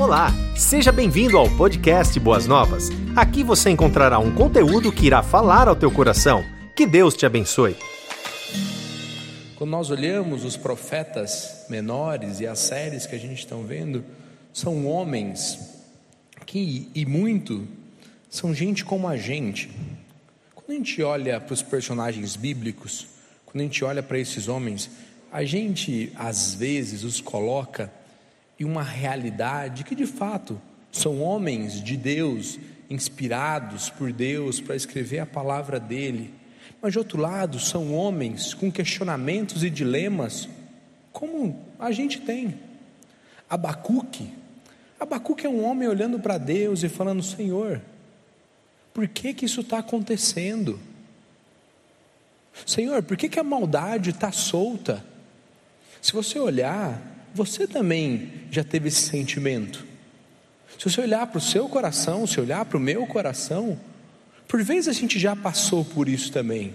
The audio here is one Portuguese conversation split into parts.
Olá, seja bem-vindo ao podcast Boas Novas. Aqui você encontrará um conteúdo que irá falar ao teu coração. Que Deus te abençoe. Quando nós olhamos os profetas menores e as séries que a gente está vendo, são homens que, e muito, são gente como a gente. Quando a gente olha para os personagens bíblicos, quando a gente olha para esses homens, a gente às vezes os coloca em uma realidade que de fato são homens de Deus, inspirados por Deus para escrever a palavra dele, mas de outro lado são homens com questionamentos e dilemas como a gente tem. Habacuque é um homem olhando para Deus e falando: Senhor, por que isso está acontecendo? Senhor, por que a maldade está solta? Se você olhar, você também já teve esse sentimento. Se você olhar para o seu coração, se olhar para o meu coração, por vezes a gente já passou por isso também.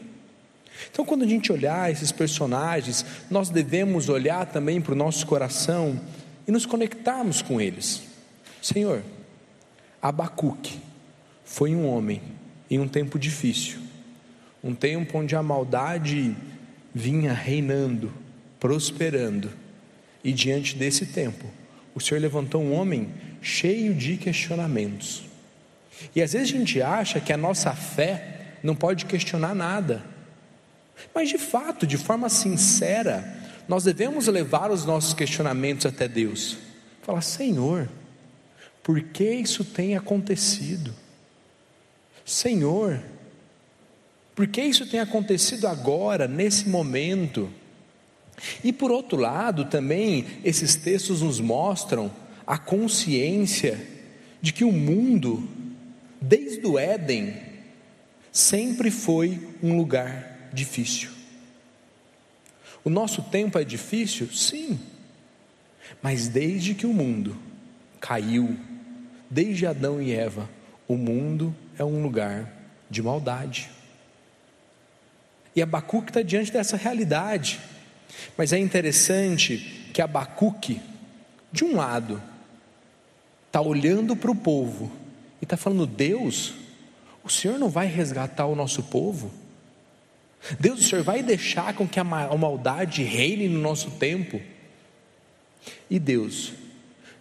Então, quando a gente olhar esses personagens, nós devemos olhar também para o nosso coração e nos conectarmos com eles. Senhor, Habacuque foi um homem em um tempo difícil, um tempo onde a maldade vinha reinando, prosperando, e diante desse tempo, o Senhor levantou um homem cheio de questionamentos. E às vezes a gente acha que a nossa fé não pode questionar nada, mas de fato, de forma sincera, nós devemos levar os nossos questionamentos até Deus. Falar: Senhor, por que isso tem acontecido? Senhor, por que isso tem acontecido agora, nesse momento? E por outro lado também, esses textos nos mostram a consciência de que o mundo, desde o Éden, sempre foi um lugar difícil. O nosso tempo é difícil? Sim, mas desde que o mundo caiu, desde Adão e Eva, o mundo é um lugar de maldade. E Habacuque está diante dessa realidade. Mas é interessante que Habacuque, de um lado, está olhando para o povo e está falando: Deus, o Senhor não vai resgatar o nosso povo? Deus, o Senhor vai deixar com que a maldade reine no nosso tempo? E Deus,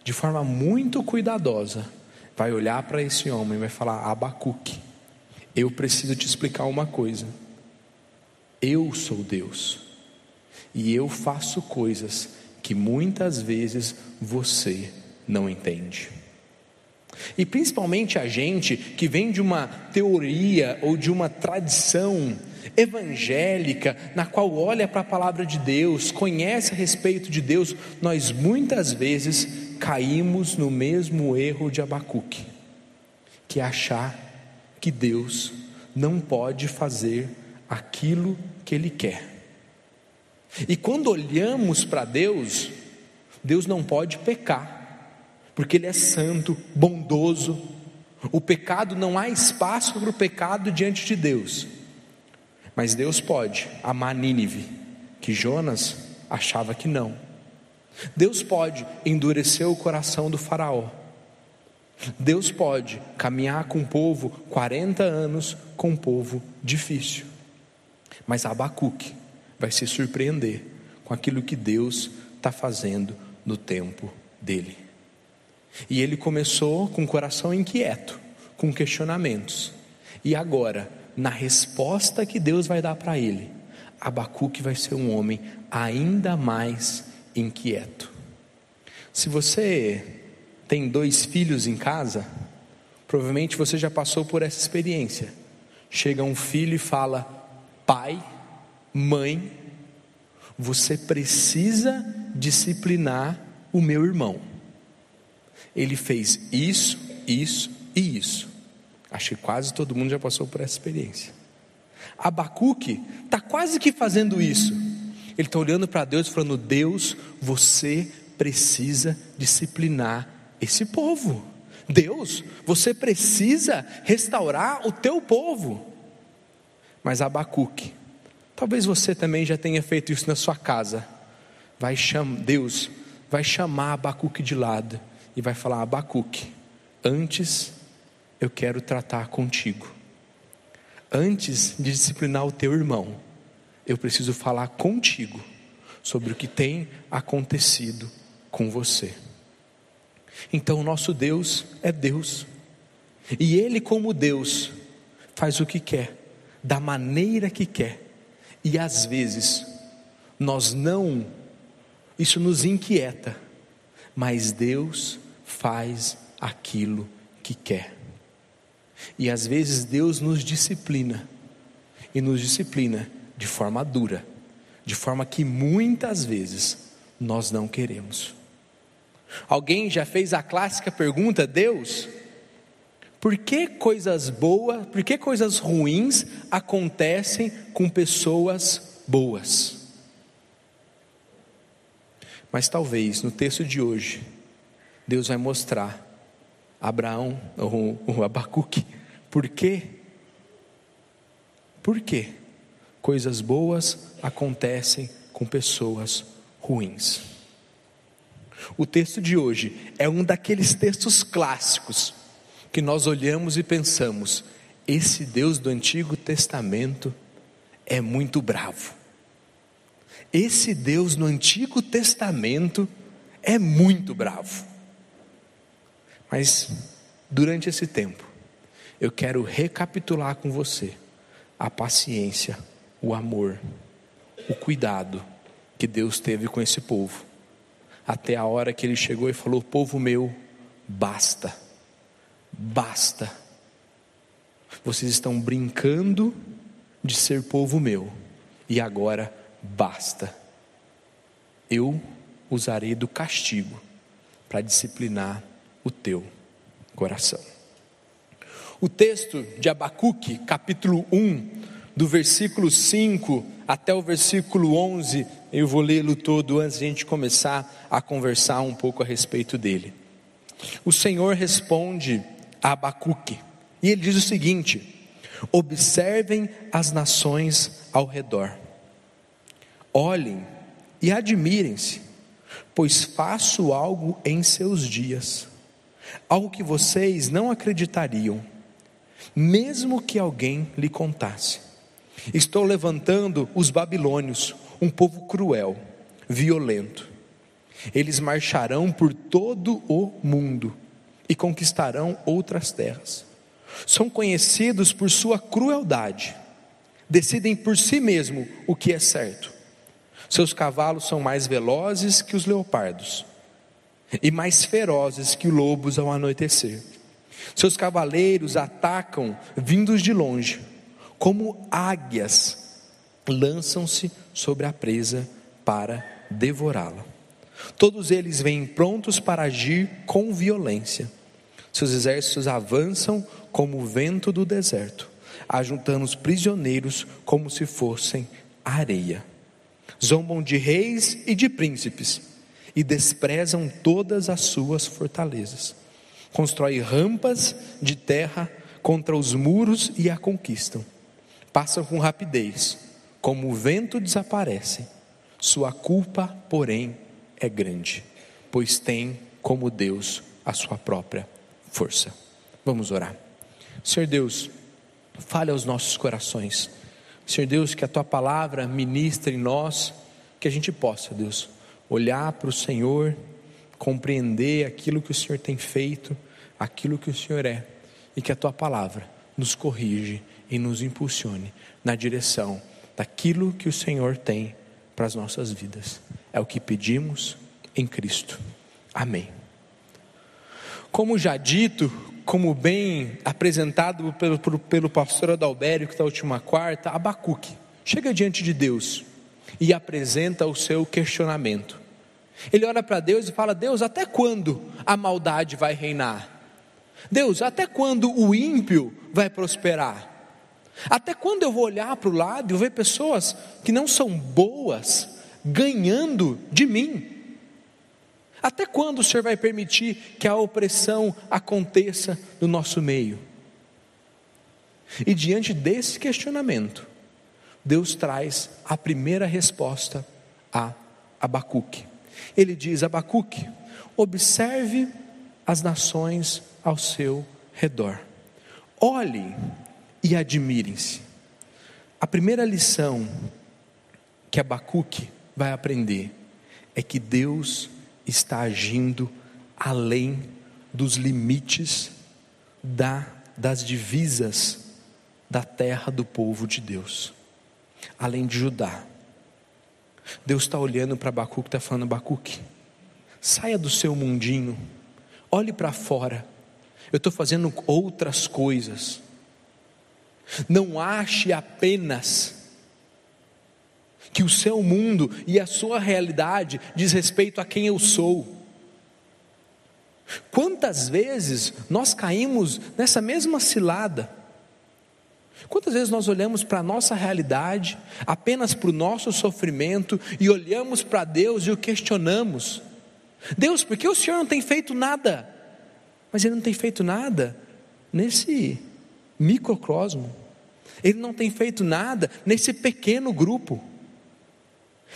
de forma muito cuidadosa, vai olhar para esse homem e vai falar: Habacuque, eu preciso te explicar uma coisa. Eu sou Deus. E eu faço coisas que muitas vezes você não entende. E principalmente a gente que vem de uma teoria ou de uma tradição evangélica, na qual olha para a palavra de Deus, conhece a respeito de Deus, nós muitas vezes caímos no mesmo erro de Habacuque, que é achar que Deus não pode fazer aquilo que Ele quer. E quando olhamos para Deus, Deus não pode pecar, porque Ele é santo, bondoso. O pecado, não há espaço para o pecado diante de Deus. Mas Deus pode amar Nínive, que Jonas achava que não. Deus pode endurecer o coração do faraó. Deus pode caminhar com o povo 40 anos, com um povo difícil. Mas Habacuque vai se surpreender com aquilo que Deus está fazendo no tempo dele. E ele começou com o coração inquieto, com questionamentos. E agora, na resposta que Deus vai dar para ele, Habacuque vai ser um homem ainda mais inquieto. Se você tem 2 filhos em casa, provavelmente você já passou por essa experiência. Chega um filho e fala: pai, mãe, você precisa disciplinar o meu irmão. Ele fez isso, isso e isso. Acho que quase todo mundo já passou por essa experiência. Habacuque está quase que fazendo isso. Ele está olhando para Deus e falando: Deus, você precisa disciplinar esse povo. Deus, você precisa restaurar o teu povo. Mas Habacuque, talvez você também já tenha feito isso na sua casa. Deus vai chamar Habacuque de lado e vai falar: Habacuque, antes eu quero tratar contigo. Antes de disciplinar o teu irmão, eu preciso falar contigo sobre o que tem acontecido com você. Então o nosso Deus é Deus, e Ele, como Deus, faz o que quer, da maneira que quer, e às vezes isso nos inquieta, mas Deus faz aquilo que quer. E às vezes Deus nos disciplina, e nos disciplina de forma dura, de forma que muitas vezes nós não queremos. Alguém já fez a clássica pergunta: Deus, por que coisas ruins acontecem com pessoas boas? Mas talvez no texto de hoje, Deus vai mostrar Habacuque, por que coisas boas acontecem com pessoas ruins. O texto de hoje é um daqueles textos clássicos que nós olhamos e pensamos: esse Deus do Antigo Testamento é muito bravo. Esse Deus no Antigo Testamento é muito bravo. Mas durante esse tempo, eu quero recapitular com você a paciência, o amor, o cuidado que Deus teve com esse povo, até a hora que Ele chegou e falou: povo meu, basta, basta, vocês estão brincando de ser povo meu, e agora basta, eu usarei do castigo para disciplinar o teu coração. O texto de Habacuque, capítulo 1, do versículo 5 até o versículo 11, eu vou lê-lo todo antes de a gente começar a conversar um pouco a respeito dele. O Senhor responde a Habacuque, e ele diz o seguinte: observem as nações ao redor, olhem e admirem-se, pois faço algo em seus dias, algo que vocês não acreditariam, mesmo que alguém lhe contasse. Estou levantando os babilônios, um povo cruel, violento. Eles marcharão por todo o mundo e conquistarão outras terras. São conhecidos por sua crueldade, decidem por si mesmo o que é certo. Seus cavalos são mais velozes que os leopardos, e mais ferozes que lobos ao anoitecer. Seus cavaleiros atacam vindos de longe, como águias lançam-se sobre a presa para devorá-la. Todos eles vêm prontos para agir com violência. Seus exércitos avançam como o vento do deserto, ajuntando os prisioneiros como se fossem areia. Zombam de reis e de príncipes, e desprezam todas as suas fortalezas. Constrói rampas de terra contra os muros e a conquistam. Passam com rapidez, como o vento desaparece. Sua culpa, porém, é grande, pois tem como Deus a sua própria força. Vamos orar. Senhor Deus, fale aos nossos corações. Senhor Deus, que a Tua palavra ministre em nós, que a gente possa, Deus, olhar para o Senhor, compreender aquilo que o Senhor tem feito, aquilo que o Senhor é, e que a Tua palavra nos corrige e nos impulsione na direção daquilo que o Senhor tem para as nossas vidas. É o que pedimos em Cristo. Amém. Como já dito, como bem apresentado pelo pastor Adalbério, que está na última quarta, Habacuque chega diante de Deus e apresenta o seu questionamento. Ele olha para Deus e fala: Deus, até quando a maldade vai reinar? Deus, até quando o ímpio vai prosperar? Até quando eu vou olhar para o lado e ver pessoas que não são boas ganhando de mim? Até quando o Senhor vai permitir que a opressão aconteça no nosso meio? E diante desse questionamento, Deus traz a primeira resposta a Habacuque. Ele diz: Habacuque, observe as nações ao seu redor. Olhem e admirem-se. A primeira lição que Habacuque vai aprender é que Deus está agindo além dos limites das divisas da terra do povo de Deus, além de Judá. Deus está olhando para Habacuque e está falando: Habacuque, saia do seu mundinho, olhe para fora, eu estou fazendo outras coisas. Não ache apenas que o seu mundo e a sua realidade diz respeito a quem eu sou. Quantas vezes nós caímos nessa mesma cilada? Quantas vezes nós olhamos para a nossa realidade, apenas para o nosso sofrimento, e olhamos para Deus e o questionamos? Deus, por que o Senhor não tem feito nada? Mas Ele não tem feito nada nesse microcosmo. Ele não tem feito nada nesse pequeno grupo.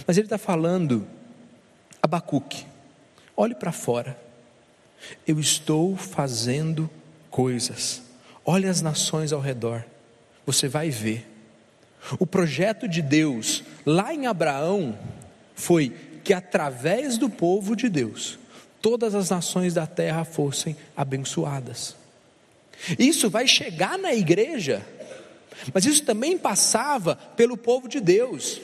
Mas Ele está falando: Habacuque, olhe para fora. Eu estou fazendo coisas. Olhe as nações ao redor. Você vai ver. O projeto de Deus lá em Abraão foi que através do povo de Deus, todas as nações da terra fossem abençoadas. Isso vai chegar na igreja, mas isso também passava pelo povo de Deus.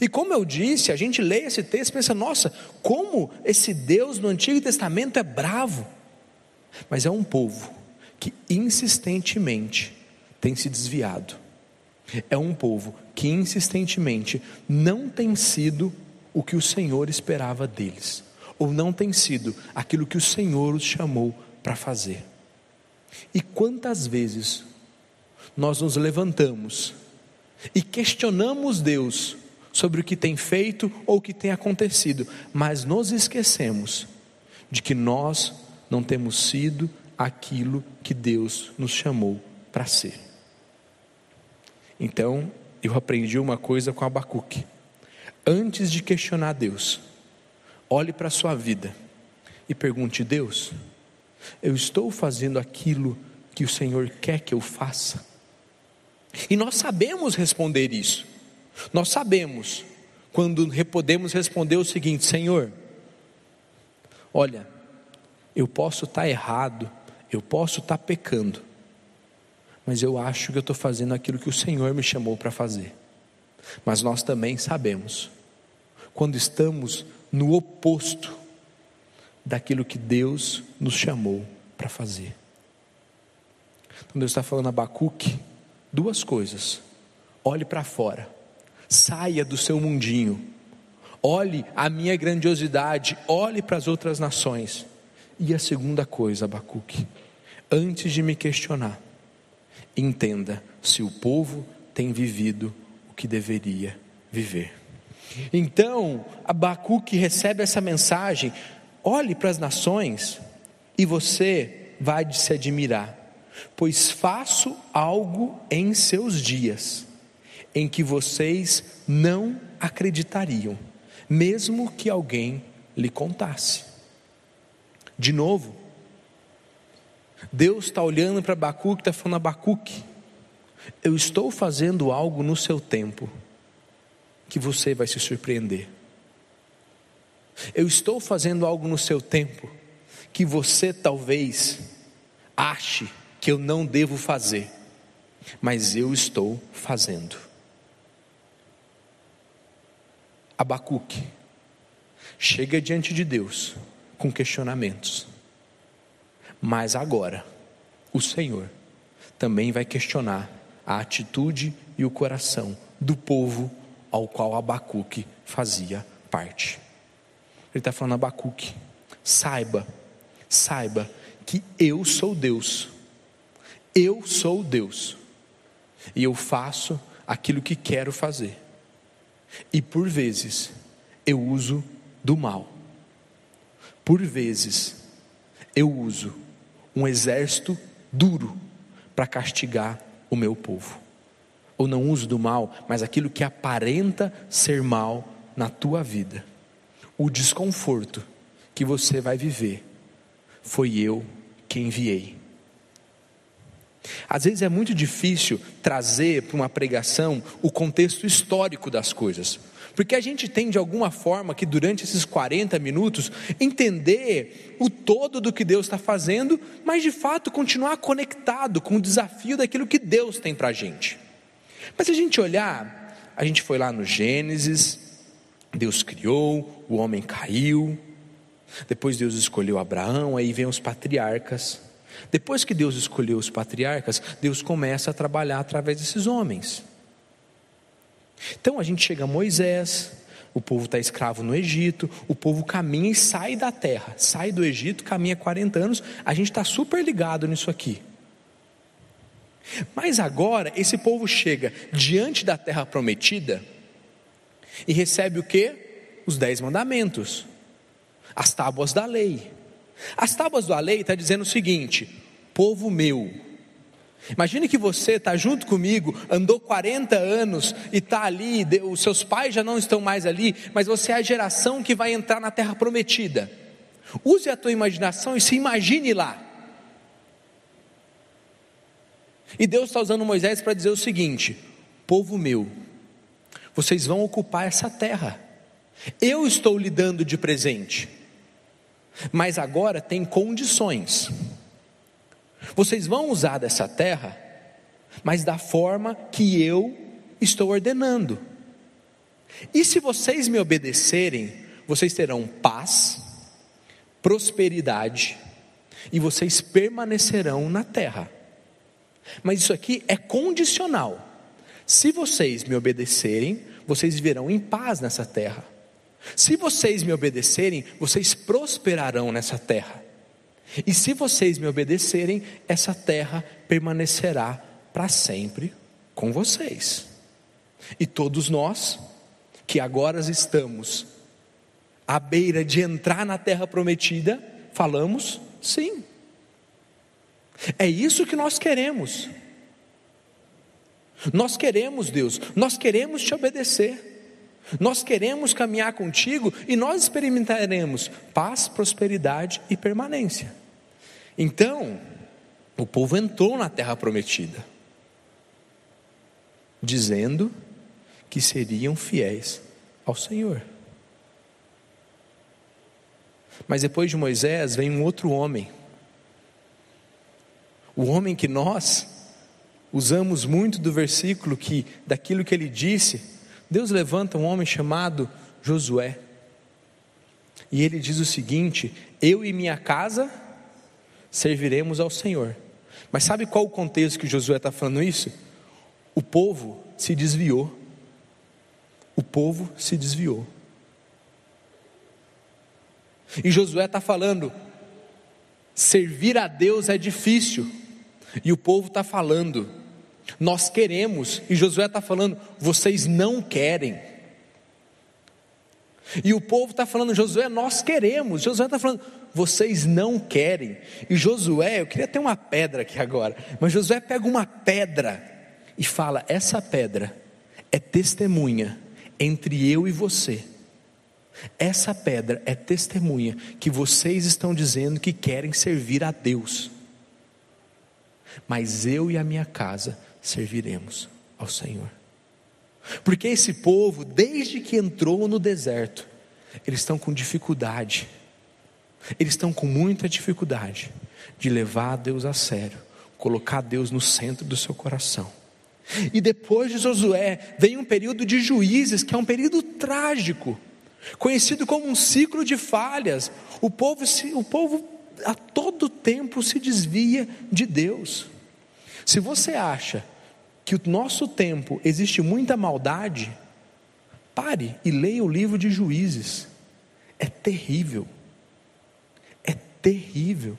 E como eu disse, a gente lê esse texto e pensa: nossa, como esse Deus no Antigo Testamento é bravo. Mas é um povo que insistentemente tem se desviado. É um povo que insistentemente não tem sido o que o Senhor esperava deles, ou não tem sido aquilo que o Senhor os chamou para fazer. E quantas vezes nós nos levantamos e questionamos Deus sobre o que tem feito ou o que tem acontecido, mas nos esquecemos de que nós não temos sido aquilo que Deus nos chamou para ser. Então, eu aprendi uma coisa com Habacuque: antes de questionar Deus, olhe para a sua vida e pergunte: Deus, eu estou fazendo aquilo que o Senhor quer que eu faça? E nós sabemos responder isso. Nós sabemos, quando podemos responder o seguinte: Senhor, olha, eu posso estar errado, eu posso estar pecando, mas eu acho que eu estou fazendo aquilo que o Senhor me chamou para fazer. Mas nós também sabemos, quando estamos no oposto daquilo que Deus nos chamou para fazer. Então Deus está falando a Habacuque duas coisas: olhe para fora, saia do seu mundinho, olhe a minha grandiosidade, olhe para as outras nações. E a segunda coisa, Habacuque: antes de me questionar, entenda se o povo tem vivido o que deveria viver. Então Habacuque recebe essa mensagem: olhe para as nações e você vai se admirar, pois faço algo em seus dias em que vocês não acreditariam, mesmo que alguém lhe contasse. De novo, Deus está olhando para Habacuque e está falando: Habacuque, eu estou fazendo algo no seu tempo que você vai se surpreender. Eu estou fazendo algo no seu tempo que você talvez ache que eu não devo fazer, mas eu estou fazendo. Habacuque chega diante de Deus com questionamentos, mas agora o Senhor também vai questionar a atitude e o coração do povo ao qual Habacuque fazia parte. Ele está falando: Habacuque, saiba que eu sou Deus, e eu faço aquilo que quero fazer. E por vezes eu uso do mal. Por vezes eu uso um exército duro para castigar o meu povo. Ou não uso do mal, mas aquilo que aparenta ser mal na tua vida. O desconforto que você vai viver foi eu que enviei. Às vezes é muito difícil trazer para uma pregação o contexto histórico das coisas, porque a gente tem de alguma forma que durante esses 40 minutos entender o todo do que Deus está fazendo, mas de fato continuar conectado com o desafio daquilo que Deus tem para a gente. Mas se a gente olhar, a gente foi lá no Gênesis, Deus criou, o homem caiu, depois Deus escolheu Abraão, aí vem os patriarcas. Depois que Deus escolheu os patriarcas, Deus começa a trabalhar através desses homens. Então a gente chega a Moisés, o povo está escravo no Egito, o povo caminha e sai da terra, sai do Egito, caminha 40 anos, a gente está super ligado nisso aqui. Mas agora esse povo chega diante da terra prometida e recebe o quê? Os 10 mandamentos, as tábuas da lei. As tábuas da lei está dizendo o seguinte: povo meu, imagine que você está junto comigo, andou 40 anos e está ali, os seus pais já não estão mais ali, mas você é a geração que vai entrar na terra prometida. Use a tua imaginação e se imagine lá. E Deus está usando Moisés para dizer o seguinte: povo meu, vocês vão ocupar essa terra, eu estou lhe dando de presente, mas agora tem condições. Vocês vão usar dessa terra, mas da forma que eu estou ordenando. E se vocês me obedecerem, vocês terão paz, prosperidade, e vocês permanecerão na terra. Mas isso aqui é condicional. Se vocês me obedecerem, vocês viverão em paz nessa terra. Se vocês me obedecerem, vocês prosperarão nessa terra. E se vocês me obedecerem, essa terra permanecerá para sempre com vocês. E todos nós, que agora estamos à beira de entrar na terra prometida, falamos sim. É isso que nós queremos. Nós queremos, Deus, nós queremos te obedecer. Nós queremos caminhar contigo e nós experimentaremos paz, prosperidade e permanência. Então, o povo entrou na terra prometida, dizendo que seriam fiéis ao Senhor. Mas depois de Moisés vem um outro homem, o homem que nós usamos muito do versículo, que daquilo que ele disse, Deus levanta um homem chamado Josué, e ele diz o seguinte: eu e minha casa serviremos ao Senhor. Mas sabe qual o contexto que Josué está falando isso? O povo se desviou, e Josué está falando: servir a Deus é difícil, e o povo está falando: nós queremos. E Josué está falando: vocês não querem. E o povo está falando: Josué, nós queremos. Josué está falando: vocês não querem. E Josué, eu queria ter uma pedra aqui agora, mas Josué pega uma pedra e fala: essa pedra é testemunha entre eu e você. Essa pedra é testemunha que vocês estão dizendo que querem servir a Deus, mas eu e a minha casa serviremos ao Senhor. Porque esse povo, desde que entrou no deserto, eles estão com dificuldade, eles estão com muita dificuldade de levar Deus a sério, colocar Deus no centro do seu coração. E depois de Josué, vem um período de juízes, que é um período trágico, conhecido como um ciclo de falhas. O povo a todo tempo se desvia de Deus. Se você acha que o nosso tempo existe muita maldade, pare e leia o livro de Juízes. É terrível, é terrível.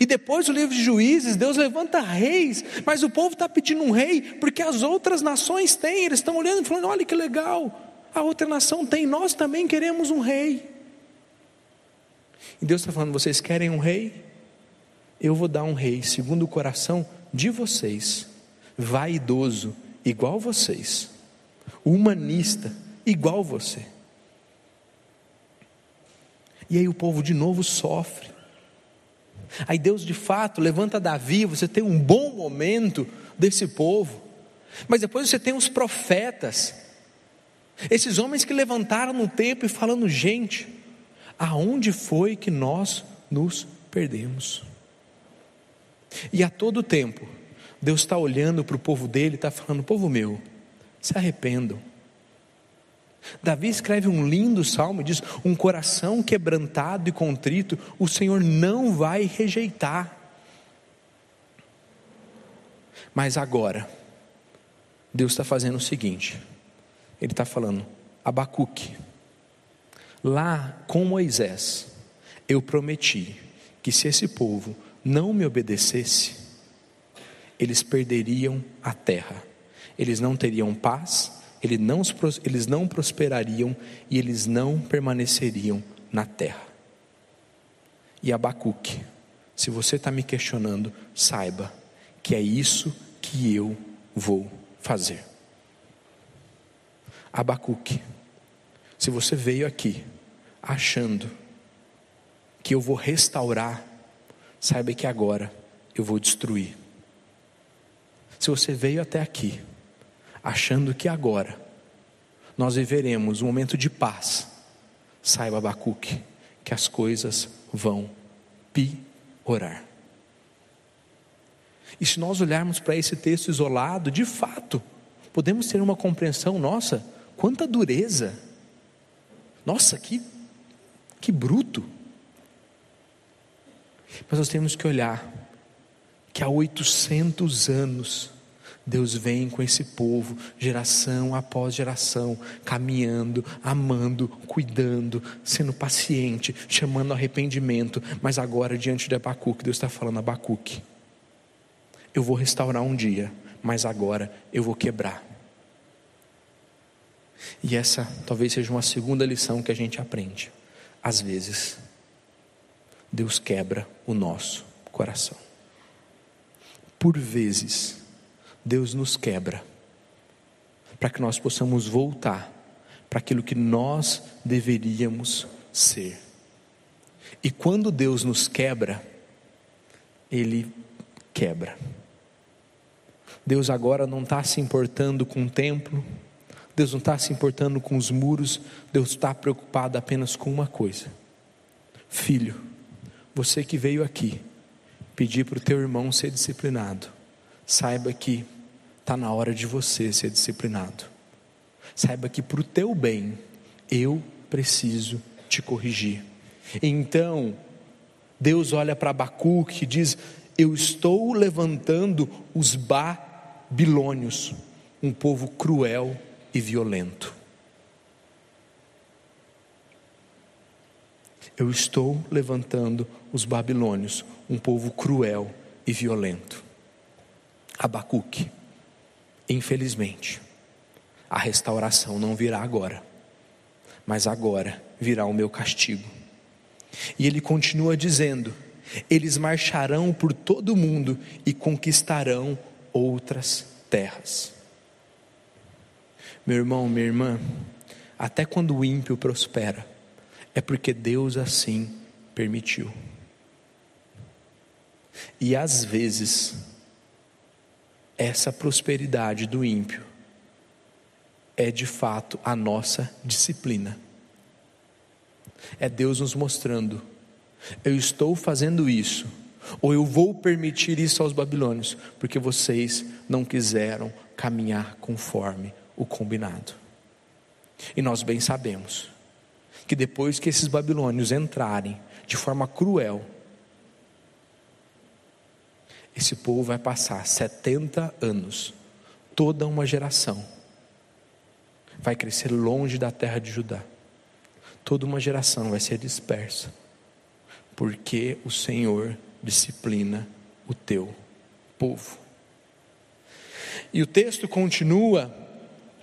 E depois do livro de Juízes, Deus levanta reis, mas o povo está pedindo um rei porque as outras nações têm. Eles estão olhando e falando: olha que legal, a outra nação tem, nós também queremos um rei. E Deus está falando: vocês querem um rei? Eu vou dar um rei segundo o coração de vocês, vaidoso igual vocês, humanista igual você. E aí o povo de novo sofre. Aí Deus de fato levanta Davi, você tem um bom momento desse povo. Mas depois você tem os profetas, esses homens que levantaram no tempo e falando: gente, aonde foi que nós nos perdemos? E a todo tempo Deus está olhando para o povo dele e está falando: povo meu, se arrependam. Davi escreve um lindo salmo e diz: um coração quebrantado e contrito o Senhor não vai rejeitar. Mas agora Deus está fazendo o seguinte, ele está falando: Habacuque, lá com Moisés, eu prometi que se esse povo não me obedecesse, eles perderiam a terra, eles não teriam paz, eles não prosperariam e eles não permaneceriam na terra. E Habacuque, se você está me questionando, saiba que é isso que eu vou fazer. Habacuque, se você veio aqui achando que eu vou restaurar, saiba que agora eu vou destruir. Se você veio até aqui achando que agora nós viveremos um momento de paz, saiba, Habacuque, que as coisas vão piorar. E se nós olharmos para esse texto isolado, de fato, podemos ter uma compreensão: nossa, quanta dureza, nossa, que bruto. Mas nós temos que olhar que há 800 anos, Deus vem com esse povo, geração após geração, caminhando, amando, cuidando, sendo paciente, chamando ao arrependimento. Mas agora, diante de Habacuque, Deus está falando: Habacuque, eu vou restaurar um dia, mas agora eu vou quebrar. E essa talvez seja uma segunda lição que a gente aprende. Às vezes, Deus quebra o nosso coração. Por vezes, Deus nos quebra para que nós possamos voltar para aquilo que nós deveríamos ser. E quando Deus nos quebra, Ele quebra. Deus agora não está se importando com o templo, Deus não está se importando com os muros, Deus está preocupado apenas com uma coisa: filho, você que veio aqui pedir para o teu irmão ser disciplinado, saiba que está na hora de você ser disciplinado. Saiba que para o teu bem, eu preciso te corrigir. Então, Deus olha para Habacuque e diz: eu estou levantando os babilônios, um povo cruel e violento. Eu estou levantando os babilônios, um povo cruel e violento. Habacuque, infelizmente, a restauração não virá agora, mas agora virá o meu castigo. E ele continua dizendo: eles marcharão por todo o mundo e conquistarão outras terras. Meu irmão, minha irmã, até quando o ímpio prospera, é porque Deus assim permitiu. E às vezes, essa prosperidade do ímpio é de fato a nossa disciplina. É Deus nos mostrando: eu estou fazendo isso, ou eu vou permitir isso aos babilônios, porque vocês não quiseram caminhar conforme o combinado. E nós bem sabemos que depois que esses babilônios entrarem de forma cruel, esse povo vai passar 70 anos, toda uma geração, vai crescer longe da terra de Judá, toda uma geração vai ser dispersa, porque o Senhor disciplina o teu povo. E o texto continua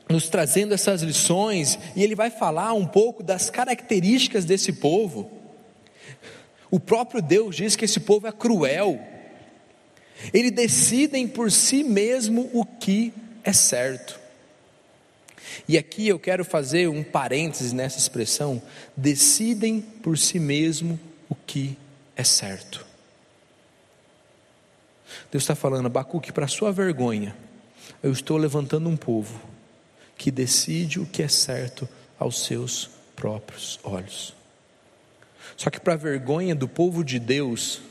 nos trazendo essas lições, e ele vai falar um pouco das características desse povo. O próprio Deus diz que esse povo é cruel. Eles decidem por si mesmo o que é certo. E aqui eu quero fazer um parêntese nessa expressão: decidem por si mesmo o que é certo. Deus está falando: Habacuque, para sua vergonha, eu estou levantando um povo que decide o que é certo aos seus próprios olhos. Só que, para a vergonha do povo de Deus,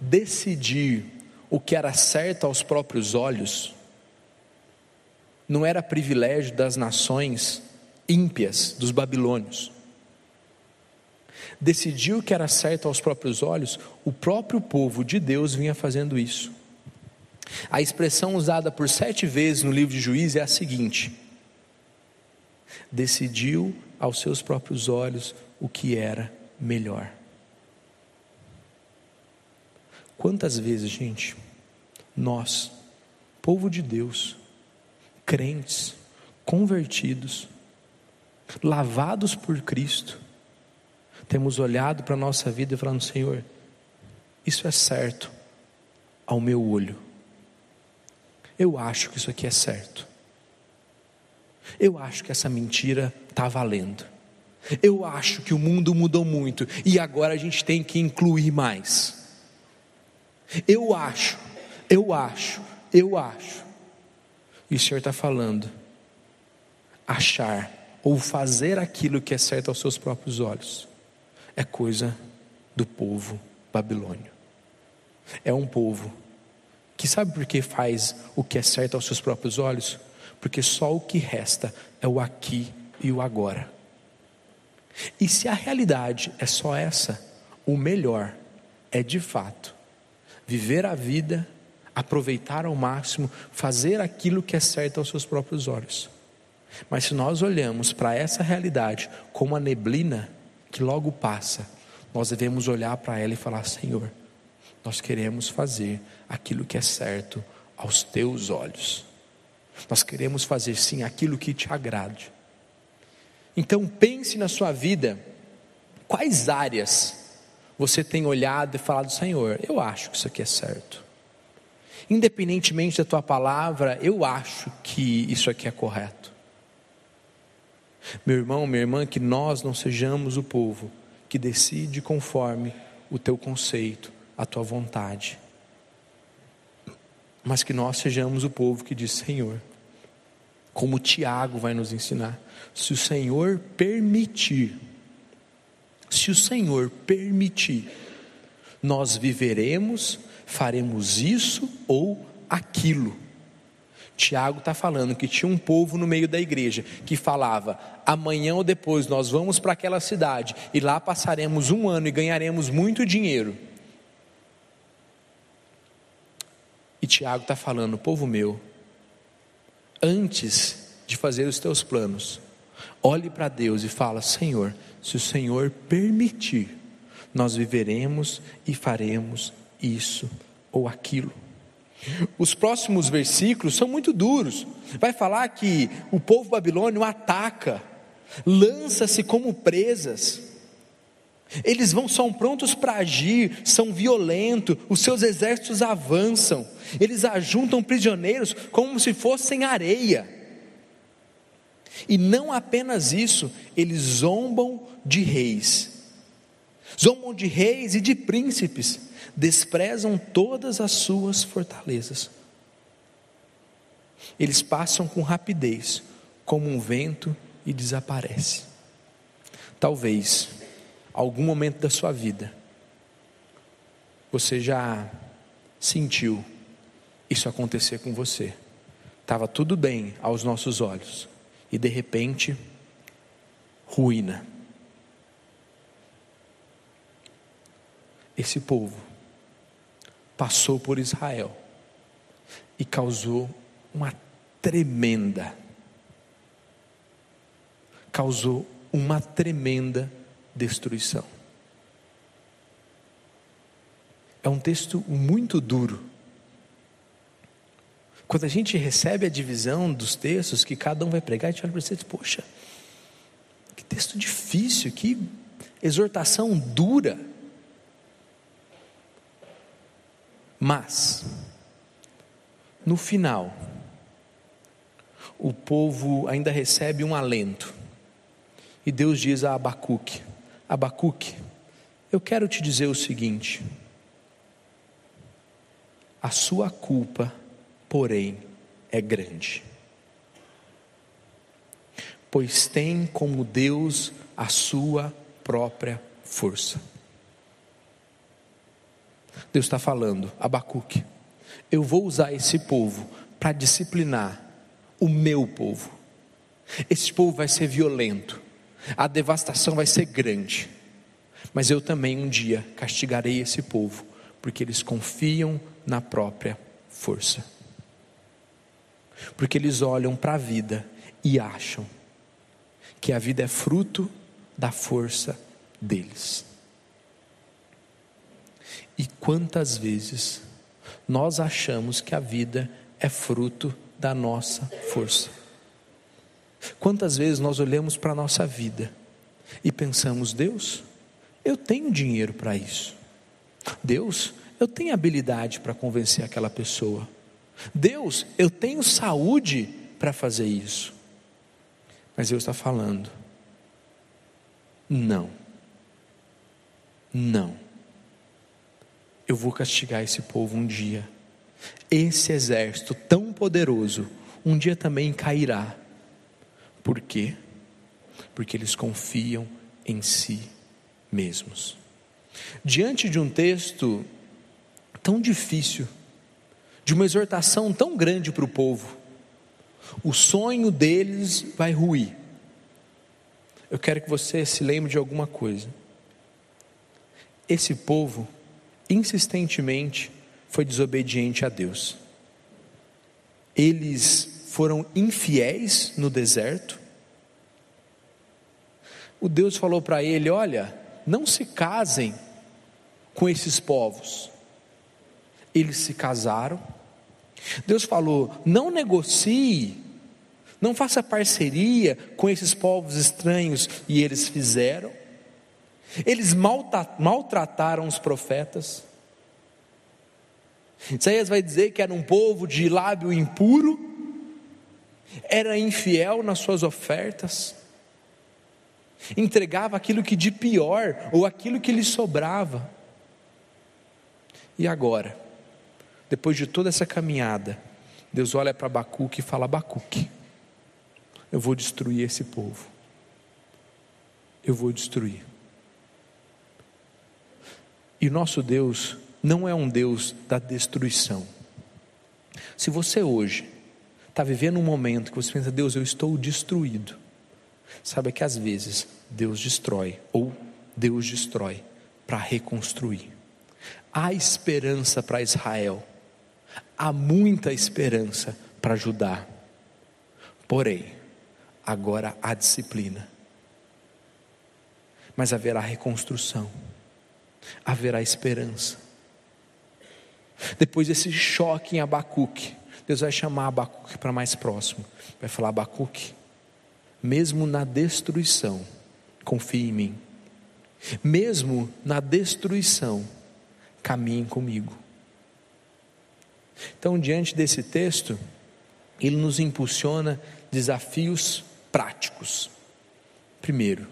decidir o que era certo aos próprios olhos não era privilégio das nações ímpias, dos babilônios. Decidiu o que era certo aos próprios olhos, o próprio povo de Deus vinha fazendo isso. A expressão usada por 7 vezes no livro de Juízes é a seguinte: decidiu aos seus próprios olhos o que era melhor. Quantas vezes, gente, nós, povo de Deus, crentes, convertidos, lavados por Cristo, temos olhado para a nossa vida e falando: Senhor, isso é certo ao meu olho, eu acho que isso aqui é certo, eu acho que essa mentira está valendo, eu acho que o mundo mudou muito e agora a gente tem que incluir mais, eu acho, e o Senhor está falando: achar ou fazer aquilo que é certo aos seus próprios olhos é coisa do povo babilônio. É um povo que sabe por que faz o que é certo aos seus próprios olhos? Porque só o que resta é o aqui e o agora. E se a realidade é só essa, o melhor é de fato viver a vida, aproveitar ao máximo, fazer aquilo que é certo aos seus próprios olhos. Mas se nós olhamos para essa realidade como a neblina que logo passa, nós devemos olhar para ela e falar: Senhor, nós queremos fazer aquilo que é certo aos teus olhos, nós queremos fazer sim aquilo que te agrade. Então pense na sua vida, quais áreas você tem olhado e falado: Senhor, eu acho que isso aqui é certo, independentemente da tua palavra, eu acho que isso aqui é correto. Meu irmão, minha irmã, que nós não sejamos o povo que decide conforme o teu conceito, a tua vontade, mas que nós sejamos o povo que diz: Senhor, como Tiago vai nos ensinar, se o Senhor permitir, nós viveremos, faremos isso ou aquilo. Tiago está falando que tinha um povo no meio da igreja que falava: amanhã ou depois nós vamos para aquela cidade e lá passaremos um ano e ganharemos muito dinheiro. E Tiago está falando: povo meu, antes de fazer os teus planos, olhe para Deus e fala: Senhor, se o Senhor permitir, nós viveremos e faremos isso ou aquilo. Os próximos versículos são muito duros. Vai falar que o povo babilônio ataca, lança-se como presas, eles são prontos para agir, são violentos, os seus exércitos avançam, eles ajuntam prisioneiros como se fossem areia. E não apenas isso, eles zombam de reis e de príncipes, desprezam todas as suas fortalezas. Eles passam com rapidez como um vento e desaparecem. Talvez algum momento da sua vida você já sentiu isso acontecer com você. Estava tudo bem aos nossos olhos e de repente ruína. Esse povo passou por Israel e causou uma tremenda destruição. É um texto muito duro. Quando a gente recebe a divisão dos textos que cada um vai pregar, a gente olha para você e diz: poxa, que texto difícil, que exortação dura. Mas, no final, o povo ainda recebe um alento. E Deus diz a Habacuque: Habacuque, eu quero te dizer o seguinte: a sua culpa, porém, é grande, pois tem como Deus a sua própria força. Deus está falando: Habacuque, eu vou usar esse povo para disciplinar o meu povo. Esse povo vai ser violento, a devastação vai ser grande, mas eu também um dia castigarei esse povo, porque eles confiam na própria força, porque eles olham para a vida e acham que a vida é fruto da força deles. E quantas vezes nós achamos que a vida é fruto da nossa força? Quantas vezes nós olhamos para a nossa vida e pensamos: Deus, eu tenho dinheiro para isso. Deus, eu tenho habilidade para convencer aquela pessoa. Deus, eu tenho saúde para fazer isso. Mas Deus está falando: não, não, eu vou castigar esse povo um dia. Esse exército tão poderoso um dia também cairá. Por quê? Porque eles confiam em si mesmos. Diante de um texto tão difícil, de uma exortação tão grande para o povo, o sonho deles vai ruir. Eu quero que você se lembre de alguma coisa: esse povo insistentemente foi desobediente a Deus. Eles foram infiéis no deserto. O Deus falou para ele: olha, não se casem com esses povos. Eles se casaram. Deus falou: não negocie, não faça parceria com esses povos estranhos, e eles fizeram. Eles maltrataram os profetas. Isaías vai dizer que era um povo de lábio impuro, era infiel nas suas ofertas, entregava aquilo que de pior, ou aquilo que lhe sobrava. E agora, depois de toda essa caminhada, Deus olha para Habacuque e fala: Habacuque, eu vou destruir esse povo, eu vou destruir. E nosso Deus não é um Deus da destruição. Se você hoje está vivendo um momento que você pensa: Deus, eu estou destruído, sabe que às vezes Deus destrói, ou Deus destrói para reconstruir. Há esperança para Israel, há muita esperança para Judá, porém, agora há disciplina, mas haverá reconstrução, haverá esperança. Depois desse choque em Habacuque, Deus vai chamar Habacuque para mais próximo, vai falar: Habacuque, mesmo na destruição, confie em mim, mesmo na destruição, caminhe comigo. Então, diante desse texto, ele nos impulsiona desafios práticos. Primeiro,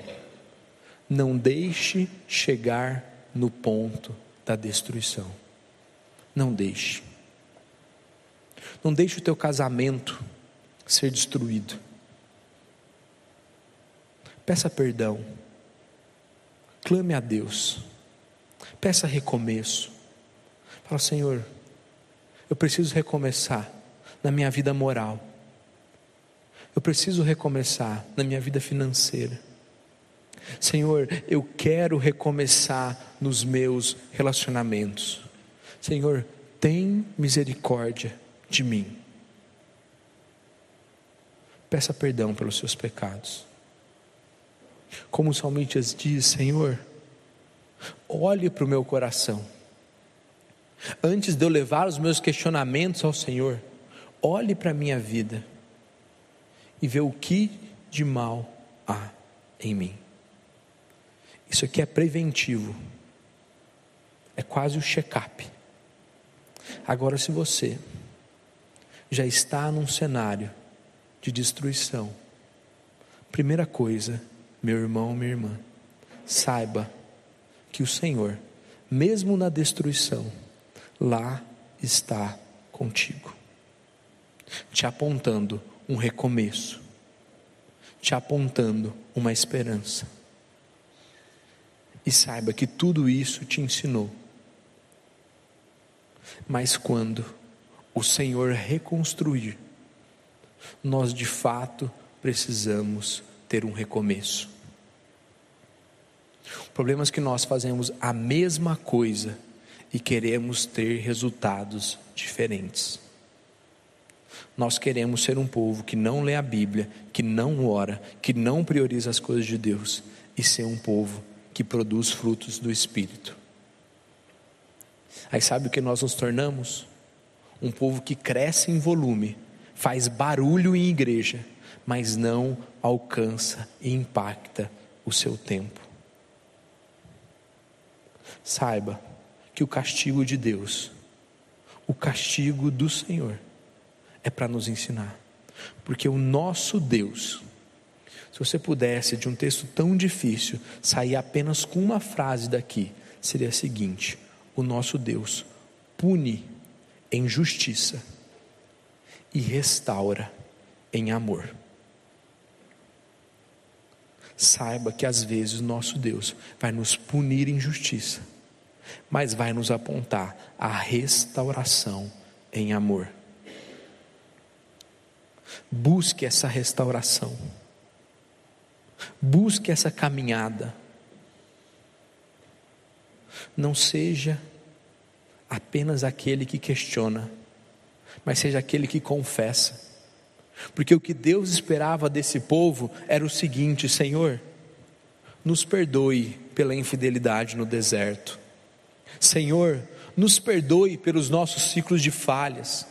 não deixe chegar no ponto da destruição. Não deixe. Não deixe o teu casamento ser destruído. Peça perdão. Clame a Deus. Peça recomeço. Fala: Senhor, eu preciso recomeçar na minha vida moral, eu preciso recomeçar na minha vida financeira. Senhor, eu quero recomeçar nos meus relacionamentos. Senhor, tem misericórdia de mim. Peça perdão pelos seus pecados. Como o salmista diz: Senhor, olhe para o meu coração. Antes de eu levar os meus questionamentos ao Senhor, olhe para a minha vida e vê o que de mal há em mim. Isso aqui é preventivo, é quase o check-up. Agora, se você já está num cenário de destruição. Primeira coisa, meu irmão, minha irmã, saiba que o Senhor, mesmo na destruição, lá está contigo, te apontando um recomeço, te apontando uma esperança. E saiba que tudo isso te ensinou. Mas quando o Senhor reconstruir, nós de fato precisamos ter um recomeço. O problema é que nós fazemos a mesma coisa e queremos ter resultados diferentes. Nós queremos ser um povo que não lê a Bíblia, que não ora, que não prioriza as coisas de Deus, e ser um povo que produz frutos do Espírito. Aí sabe o que nós nos tornamos? Um povo que cresce em volume, faz barulho em igreja, mas não alcança e impacta o seu tempo. Saiba que o castigo de Deus, o castigo do Senhor, é para nos ensinar, porque o nosso Deus, se você pudesse de um texto tão difícil sair apenas com uma frase daqui, seria a seguinte: o nosso Deus pune em justiça e restaura em amor. Saiba que às vezes o nosso Deus vai nos punir em justiça, mas vai nos apontar a restauração em amor. Busque essa restauração, busque essa caminhada. Não seja apenas aquele que questiona, mas seja aquele que confessa. Porque o que Deus esperava desse povo era o seguinte: Senhor, nos perdoe pela infidelidade no deserto. Senhor, nos perdoe pelos nossos ciclos de falhas.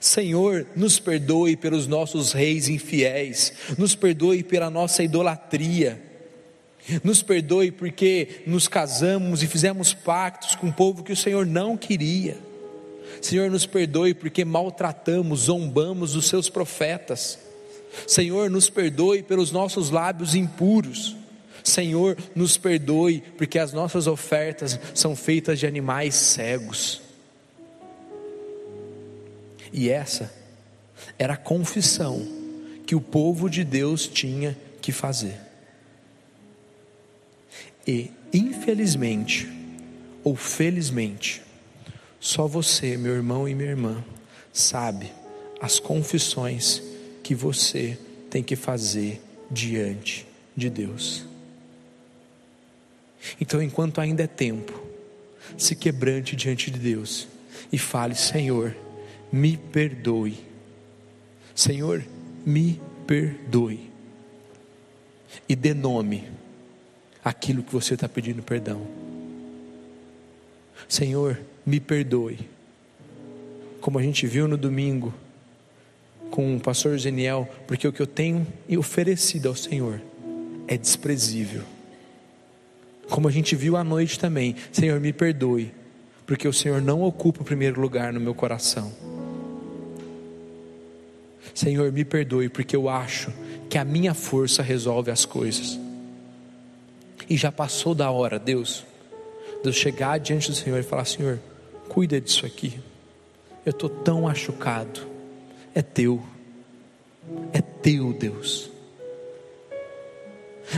Senhor, nos perdoe pelos nossos reis infiéis. Nos perdoe pela nossa idolatria. Nos perdoe porque nos casamos e fizemos pactos com o povo que o Senhor não queria. Senhor, nos perdoe porque maltratamos, zombamos os seus profetas. Senhor, nos perdoe pelos nossos lábios impuros. Senhor, nos perdoe porque as nossas ofertas são feitas de animais cegos. E essa era a confissão que o povo de Deus tinha que fazer. E infelizmente ou felizmente, só você, meu irmão e minha irmã, sabe as confissões que você tem que fazer diante de Deus. Então, enquanto ainda é tempo, se quebrante diante de Deus e fale: Senhor, me perdoe. Senhor, me perdoe. E dê nome àquilo que você está pedindo perdão. Senhor, me perdoe. Como a gente viu no domingo com o pastor Geniel, porque o que eu tenho oferecido ao Senhor é desprezível. Como a gente viu à noite também: Senhor, me perdoe, porque o Senhor não ocupa o primeiro lugar no meu coração. Senhor, me perdoe, porque eu acho que a minha força resolve as coisas. E já passou da hora, Deus chegar diante do Senhor e falar: Senhor, cuida disso aqui. Eu estou tão machucado. É teu, Deus.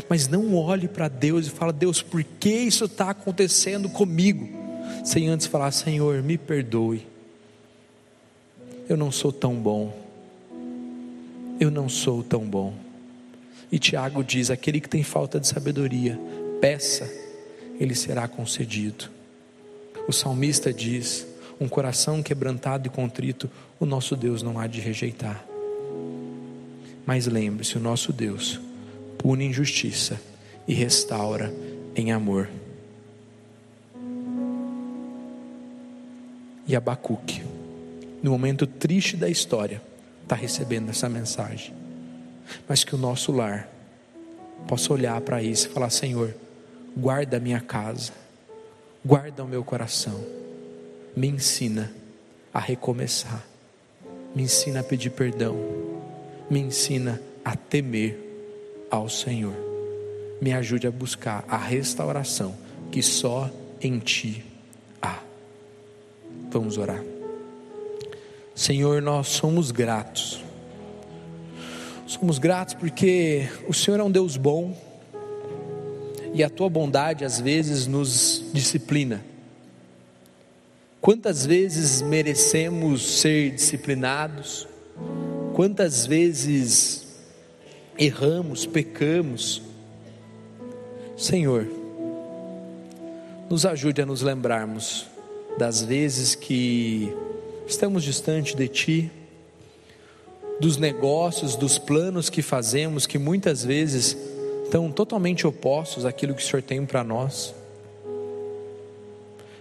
Mas não olhe para Deus e fala: Deus, por que isso está acontecendo comigo? Sem antes falar: Senhor, me perdoe. Eu não sou tão bom. E Tiago diz: aquele que tem falta de sabedoria, peça, ele será concedido. O salmista diz: um coração quebrantado e contrito, o nosso Deus não há de rejeitar. Mas lembre-se, o nosso Deus pune injustiça e restaura em amor. E Habacuque, no momento triste da história, está recebendo essa mensagem. Mas que o nosso lar possa olhar para isso e falar: Senhor, guarda a minha casa, guarda o meu coração, me ensina a recomeçar, me ensina a pedir perdão, me ensina a temer ao Senhor. Me ajude a buscar a restauração que só em Ti há. Vamos orar. Senhor, nós somos gratos. Somos gratos porque o Senhor é um Deus bom. E a Tua bondade às vezes nos disciplina. Quantas vezes merecemos ser disciplinados? Quantas vezes erramos, pecamos? Senhor, nos ajude a nos lembrarmos das vezes que estamos distante de Ti, dos negócios, dos planos que fazemos, que muitas vezes estão totalmente opostos àquilo que o Senhor tem para nós.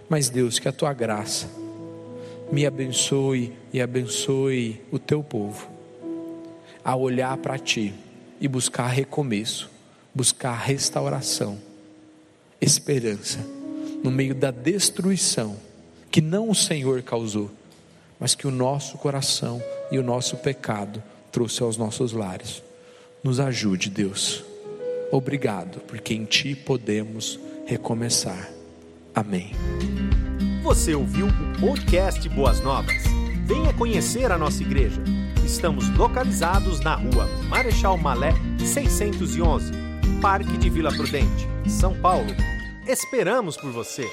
Mas Deus, que a Tua graça me abençoe e abençoe o Teu povo a olhar para Ti e buscar recomeço, buscar restauração, esperança, no meio da destruição que não o Senhor causou, mas que o nosso coração e o nosso pecado trouxe aos nossos lares. Nos ajude, Deus. Obrigado, porque em Ti podemos recomeçar. Amém. Você ouviu o podcast Boas Novas? Venha conhecer a nossa igreja. Estamos localizados na rua Marechal Mallet 611, Parque de Vila Prudente, São Paulo. Esperamos por você!